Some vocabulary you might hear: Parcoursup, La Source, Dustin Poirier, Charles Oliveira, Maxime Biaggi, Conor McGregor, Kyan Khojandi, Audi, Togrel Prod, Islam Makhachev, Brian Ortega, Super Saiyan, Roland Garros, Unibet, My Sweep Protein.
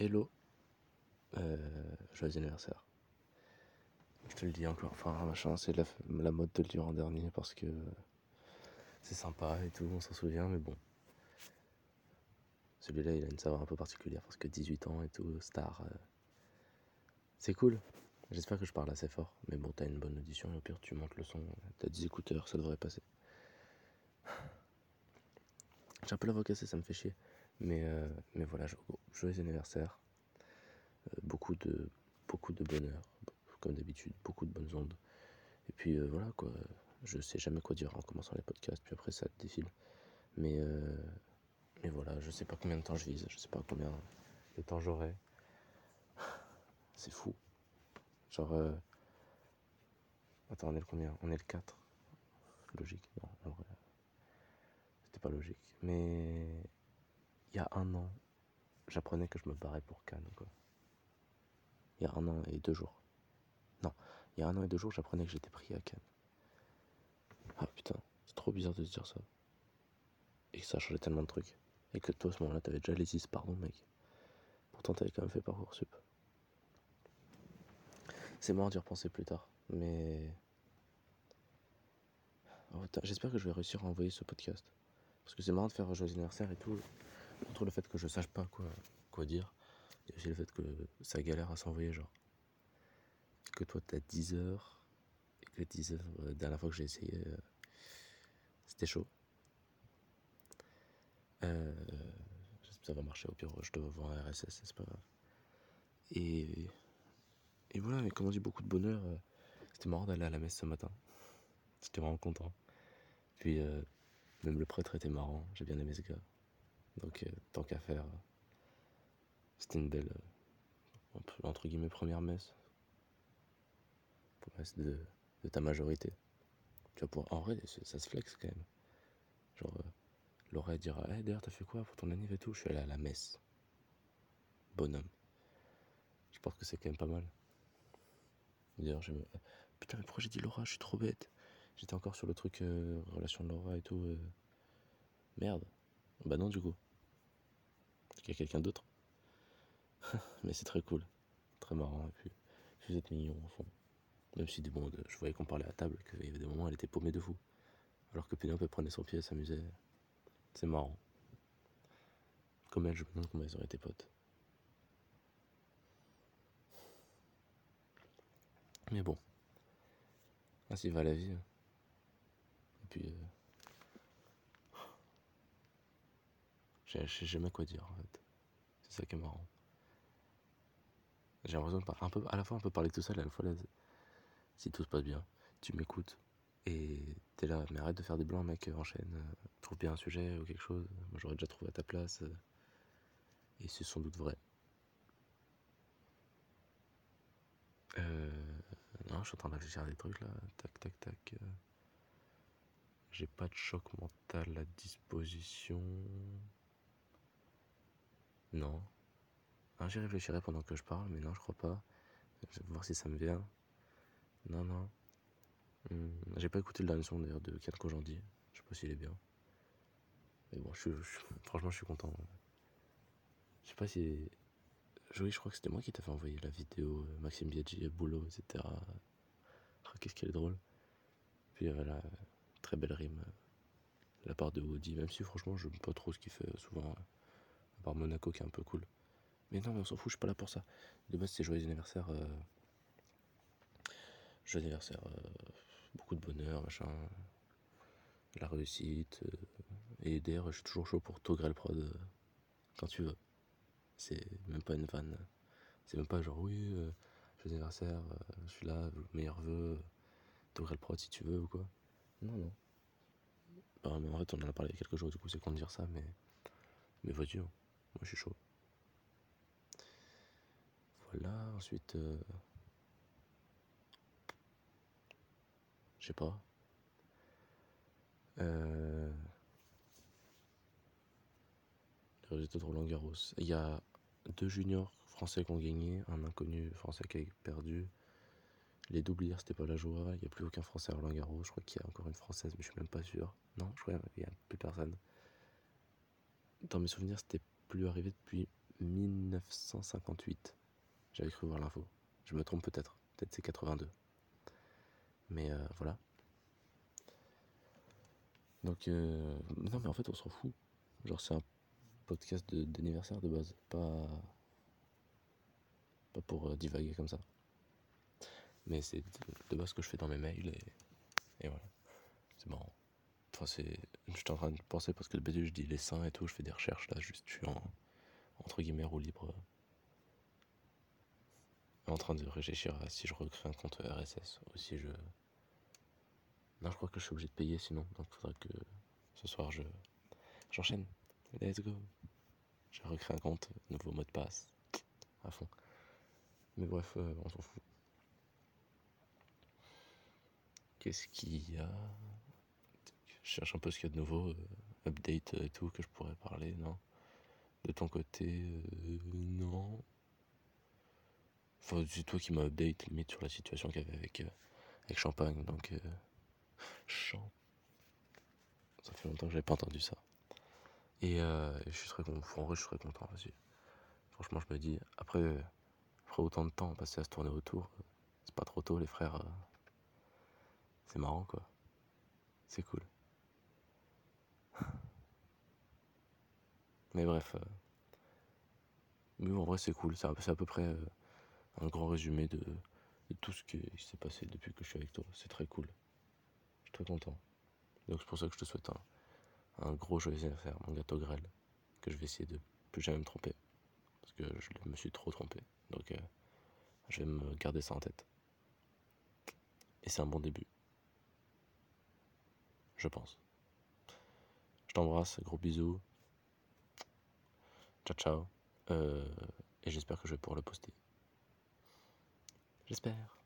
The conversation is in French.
hello, joyeux anniversaire. Je te le dis encore, enfin machin, c'est la mode de le dire en dernier parce que c'est sympa et tout, on s'en souvient, mais bon. Celui-là, il a une saveur un peu particulière parce que 18 ans et tout, star. C'est cool. J'espère que je parle assez fort, mais bon, t'as une bonne audition et au pire, tu montes le son, t'as 10 écouteurs, ça devrait passer. J'ai un peu la voix cassée, ça me fait chier. Mais voilà, joyeux anniversaire. Beaucoup de bonheur, comme d'habitude, beaucoup de bonnes ondes. Et puis voilà quoi, je sais jamais quoi dire en commençant les podcasts, puis après ça te défile. Mais voilà, je sais pas combien de temps je vise, je sais pas combien de temps j'aurai. C'est fou. Genre, attends, on est le combien ? On est le 4. Logique, non, en vrai, c'était pas logique. Mais il y a un an, j'apprenais que je me barrais pour Cannes, quoi. Il y a un an et 2 jours. Non, il y a un an et 2 jours, j'apprenais que j'étais pris à Cannes. Ah putain, c'est trop bizarre de se dire ça. Et que ça changeait tellement de trucs. Et que toi, à ce moment-là, t'avais déjà les 10, pardon, mec. Pourtant, t'avais quand même fait Parcoursup. C'est marrant d'y repenser plus tard, mais... Oh, j'espère que je vais réussir à envoyer ce podcast. Parce que c'est marrant de faire joyeux anniversaire et tout. Entre le fait que je sache pas quoi dire, et aussi le fait que ça galère à s'envoyer, genre. Que toi t'as 10 heures, et que 10 heures, la dernière fois que j'ai essayé, c'était chaud. J'espère que ça va marcher, au pire je te vois en RSS, c'est pas grave. Et voilà, mais comme on dit, beaucoup de bonheur. C'était marrant d'aller à la messe ce matin. J'étais vraiment content. Puis, même le prêtre était marrant. J'ai bien aimé ce gars. Donc, tant qu'à faire, c'était une belle, entre guillemets, première messe. Promesse de ta majorité. Tu vois, en vrai, ça se flex quand même. Genre, Laura elle dira, hey, d'ailleurs, t'as fait quoi pour ton anniv et tout ? Je suis allé à la messe. Bonhomme. Je pense que c'est quand même pas mal. D'ailleurs, j'ai... Putain, mais pourquoi j'ai dit Laura ? Je suis trop bête. J'étais encore sur le truc relation de Laura et tout. Merde. Bah non, du coup. Il y a quelqu'un d'autre. Mais c'est très cool. Très marrant. Et puis, vous êtes mignon au fond. Même si, bon, je voyais qu'on parlait à table, qu'il y avait des moments où elle était paumée de fou. Alors que Pénélope, elle prenait son pied, elle s'amusait. C'est marrant. Comme elle, je me demande comment ils auraient été potes. Mais bon, ainsi va la vie. Et puis, je sais jamais quoi dire en fait. C'est ça qui est marrant. J'ai l'impression de à la fois on peut parler tout seul, à la fois là, si tout se passe bien, tu m'écoutes et t'es là. Mais arrête de faire des blancs, mec, enchaîne. Trouve bien un sujet ou quelque chose. Moi j'aurais déjà trouvé à ta place. Et c'est sans doute vrai. Non, je suis en train de réfléchir à des trucs là, tac. J'ai pas de choc mental à disposition. Non. Ah, j'y réfléchirai pendant que je parle, mais non, je crois pas. Je vais voir si ça me vient. Non. J'ai pas écouté le dernier son d'ailleurs de Kyan Khojandi. Je sais pas s'il est bien. Mais bon, franchement, je suis content. Je sais pas si... Oui, je crois que c'était moi qui t'avais envoyé la vidéo, Maxime Biaggi, boulot, etc. Oh, qu'est-ce qu'elle est drôle. Puis voilà, très belle rime, la part de Audi, même si franchement je n'aime pas trop ce qu'il fait souvent, à part Monaco qui est un peu cool. Mais non, mais on s'en fout, je suis pas là pour ça. De base c'est joyeux anniversaire, beaucoup de bonheur, machin, la réussite, et d'ailleurs je suis toujours chaud pour Togrel Prod, quand tu veux. C'est même pas une vanne. C'est même pas genre, oui, joyeux anniversaire, je suis là, meilleur vœu, Togrel Prod si tu veux ou quoi. Non. Bah, mais en fait, on en a parlé il y a quelques jours, du coup, c'est con de dire ça, mais vois-tu, moi je suis chaud. Voilà, ensuite. Je sais pas. Les résultats de Roland Garros. Il y a 2 juniors français qui ont gagné, un inconnu français qui a perdu. Les doubles hier, c'était pas la joie. Il n'y a plus aucun français à Roland Garros. Je crois qu'il y a encore une française, mais je suis même pas sûr. Non, je crois qu'il n'y a plus personne. Dans mes souvenirs, c'était plus arrivé depuis 1958. J'avais cru voir l'info. Je me trompe peut-être. Peut-être c'est 82. Mais voilà. Donc, non, mais en fait, on s'en fout. Genre, c'est un podcast d'anniversaire de base. Pas pour divaguer comme ça. Mais c'est de base ce que je fais dans mes mails et voilà. C'est marrant. Enfin, je suis en train de penser parce que de bêtises, je dis les seins et tout, je fais des recherches là, juste je suis entre guillemets roue libre. En train de réfléchir à si je recrée un compte RSS ou si je. Non, je crois que je suis obligé de payer sinon, donc il faudra que ce soir j'enchaîne. Let's go. J'ai recréé un compte, nouveau mot de passe, à fond. Mais bref, on s'en fout. Qu'est-ce qu'il y a ? Je cherche un peu ce qu'il y a de nouveau, update et tout, que je pourrais parler, non ? De ton côté, non. Enfin, c'est toi qui m'as update, limite, sur la situation qu'il y avait avec Champagne, donc... Ça fait longtemps que j'avais pas entendu ça. Et je suis très content, aussi. Franchement, je me dis, après autant de temps passé à se tourner autour, c'est pas trop tôt, les frères... C'est marrant, quoi. C'est cool. Mais bref. Mais en vrai, c'est cool. C'est à peu près un grand résumé de tout ce qui s'est passé depuis que je suis avec toi. C'est très cool. Je suis très content. Donc, c'est pour ça que je te souhaite un gros joyeux anniversaire, mon gars Togrel. Que je vais essayer de plus jamais me tromper. Parce que je me suis trop trompé. Donc, je vais me garder ça en tête. Et c'est un bon début. Je pense. Je t'embrasse, gros bisous. Ciao, ciao. Et j'espère que je vais pouvoir le poster. J'espère.